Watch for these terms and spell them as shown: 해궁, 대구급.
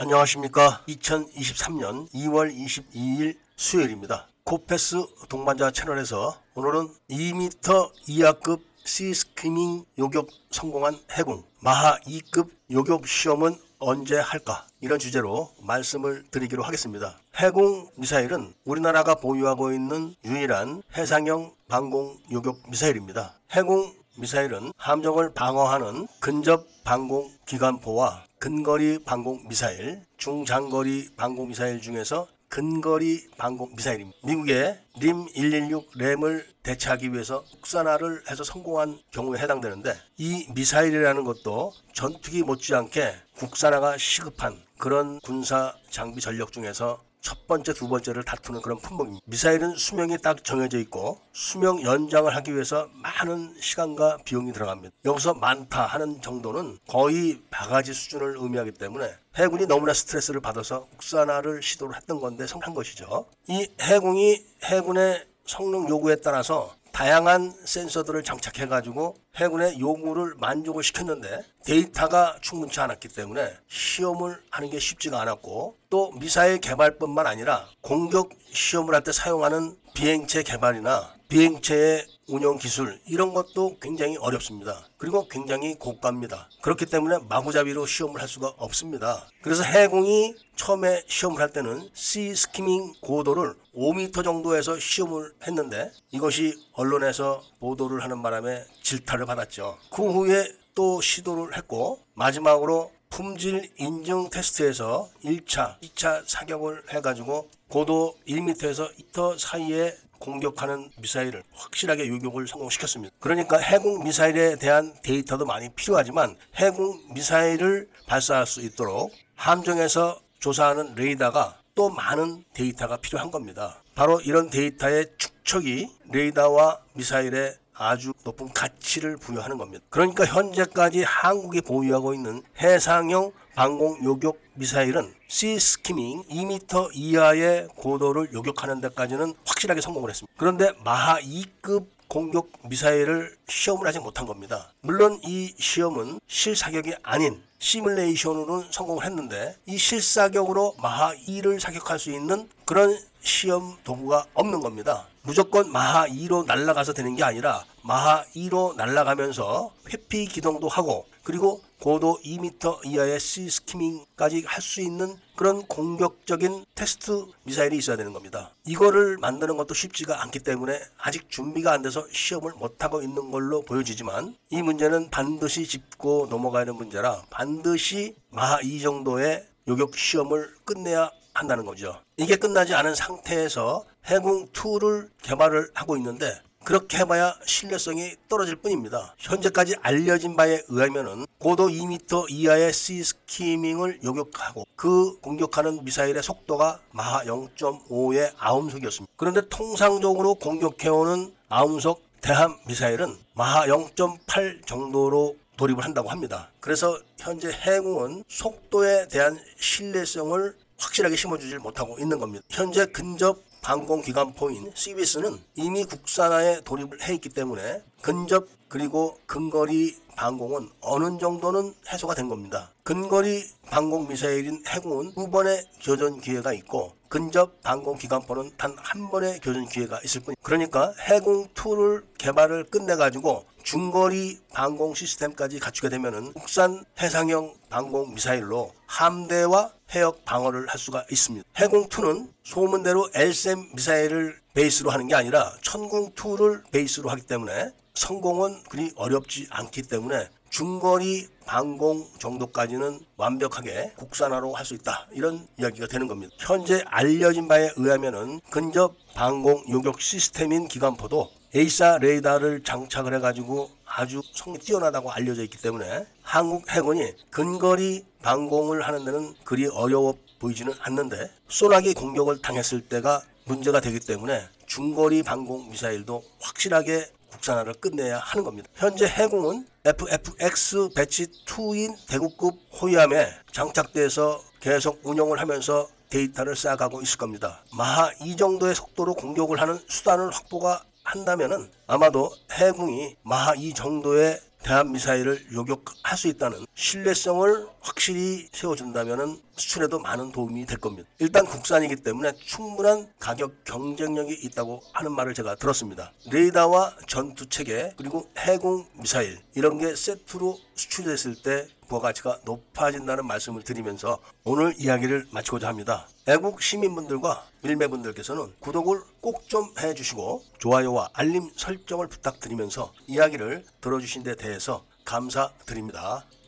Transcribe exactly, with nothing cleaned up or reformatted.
안녕하십니까. 이천이십삼년 이월 이십이일 수요일입니다. 코페스 동반자 채널에서 오늘은 이 미터 이하급 C스키밍 요격 성공한 해궁, 마하 이급 요격 시험은 언제 할까? 이런 주제로 말씀을 드리기로 하겠습니다. 해궁 미사일은 우리나라가 보유하고 있는 유일한 해상형 방공 요격 미사일입니다. 해궁 미사일은 함정을 방어하는 근접 방공 기관포와 근거리 방공 미사일, 중장거리 방공 미사일 중에서 근거리 방공 미사일입니다. 미국의 림 일일육 램을 대체하기 위해서 국산화를 해서 성공한 경우에 해당되는데, 이 미사일이라는 것도 전투기 못지않게 국산화가 시급한 그런 군사 장비 전력 중에서 첫 번째, 두 번째를 다투는 그런 품목입니다. 미사일은 수명이 딱 정해져 있고 수명 연장을 하기 위해서 많은 시간과 비용이 들어갑니다. 여기서 많다 하는 정도는 거의 바가지 수준을 의미하기 때문에 해군이 너무나 스트레스를 받아서 국산화를 시도를 했던 건데 성공한 것이죠. 이 해궁이 해군의 성능 요구에 따라서 다양한 센서들을 장착해가지고 해군의 요구를 만족을 시켰는데, 데이터가 충분치 않았기 때문에 시험을 하는 게 쉽지가 않았고, 또 미사일 개발뿐만 아니라 공격 시험을 할 때 사용하는 비행체 개발이나 비행체의 운영 기술, 이런 것도 굉장히 어렵습니다. 그리고 굉장히 고가입니다. 그렇기 때문에 마구잡이로 시험을 할 수가 없습니다. 그래서 해궁이 처음에 시험을 할 때는 C 스키밍 고도를 오 미터 정도에서 시험을 했는데, 이것이 언론에서 보도를 하는 바람에 질타를 받았죠. 그 후에 또 시도를 했고, 마지막으로 품질 인증 테스트에서 일차, 이차 사격을 해가지고 고도 일 미터에서 이 미터 사이에 공격하는 미사일을 확실하게 요격을 성공시켰습니다. 그러니까 해궁 미사일에 대한 데이터도 많이 필요하지만, 해궁 미사일을 발사할 수 있도록 함정에서 조사하는 레이더가 또 많은 데이터가 필요한 겁니다. 바로 이런 데이터의 축적이 레이더와 미사일의 아주 높은 가치를 부여하는 겁니다. 그러니까 현재까지 한국이 보유하고 있는 해상형 방공 요격 미사일은 C 스키밍 이 미터 이하의 고도를 요격하는 데까지는 확실하게 성공을 했습니다. 그런데 마하 이급 공격 미사일을 시험을 하지 못한 겁니다. 물론 이 시험은 실사격이 아닌 시뮬레이션으로는 성공을 했는데, 이 실사격으로 마하 이를 사격할 수 있는 그런 시험 도구가 없는 겁니다. 무조건 마하 이로 날아가서 되는 게 아니라 마하 이로 날아가면서 회피 기동도 하고, 그리고 고도 이 미터 이하의 C 스키밍까지 할 수 있는 그런 공격적인 테스트 미사일이 있어야 되는 겁니다. 이거를 만드는 것도 쉽지가 않기 때문에 아직 준비가 안 돼서 시험을 못하고 있는 걸로 보여지지만, 이 문제는 반드시 짚고 넘어가야 하는 문제라 반드시 마하 이 정도의 요격 시험을 끝내야 한다는 거죠. 이게 끝나지 않은 상태에서 해궁이를 개발을 하고 있는데, 그렇게 해봐야 신뢰성이 떨어질 뿐입니다. 현재까지 알려진 바에 의하면은 고도 이 미터 이하의 C 스키밍을 요격하고 그 공격하는 미사일의 속도가 마하 영 점 오의 아홉 속이었습니다. 그런데 통상적으로 공격해오는 아홉 속 대함 미사일은 마하 영 점 팔 정도로 돌입을 한다고 합니다. 그래서 현재 해궁은 속도에 대한 신뢰성을 확실하게 심어주질 못하고 있는 겁니다. 현재 근접 방공기관포인 씨비에스는 이미 국산화에 돌입을 해 있기 때문에 근접 그리고 근거리 방공은 어느 정도는 해소가 된 겁니다. 근거리 방공 미사일인 해궁은 두 번의 교전 기회가 있고, 근접 방공 기관포는 단 한 번의 교전 기회가 있을 뿐. 그러니까 해궁이를 개발을 끝내가지고 중거리 방공 시스템까지 갖추게 되면은 국산 해상형 방공 미사일로 함대와 해역 방어를 할 수가 있습니다. 해궁이는 소문대로 엘에스엠 미사일을 베이스로 하는 게 아니라 천궁이를 베이스로 하기 때문에 성공은 그리 어렵지 않기 때문에 중거리 방공 정도까지는 완벽하게 국산화로 할 수 있다, 이런 이야기가 되는 겁니다. 현재 알려진 바에 의하면은 근접 방공 요격 시스템인 기관포도 에이사 레이더를 장착을 해가지고 아주 성능이 뛰어나다고 알려져 있기 때문에 한국 해군이 근거리 방공을 하는 데는 그리 어려워 보이지는 않는데, 소나기 공격을 당했을 때가 문제가 되기 때문에 중거리 방공 미사일도 확실하게 국산화를 끝내야 하는 겁니다. 현재 해궁은 에프에프엑스 배치 이인 대구급 호위함에 장착돼서 계속 운영을 하면서 데이터를 쌓아가고 있을 겁니다. 마하 이 정도의 속도로 공격을 하는 수단을 확보가 한다면은 아마도 해궁이 마하 이 정도의 대한미사일을 요격할 수 있다는 신뢰성을 확실히 세워준다면 수출에도 많은 도움이 될 겁니다. 일단 국산이기 때문에 충분한 가격 경쟁력이 있다고 하는 말을 제가 들었습니다. 레이더와 전투체계 그리고 해궁 미사일 이런 게 세트로 수출됐을 때 부가가치가 높아진다는 말씀을 드리면서 오늘 이야기를 마치고자 합니다. 애국 시민분들과 밀매분들께서는 구독을 꼭 좀 해주시고 좋아요와 알림 설정을 부탁드리면서 이야기를 들어주신 데 대해서 감사드립니다.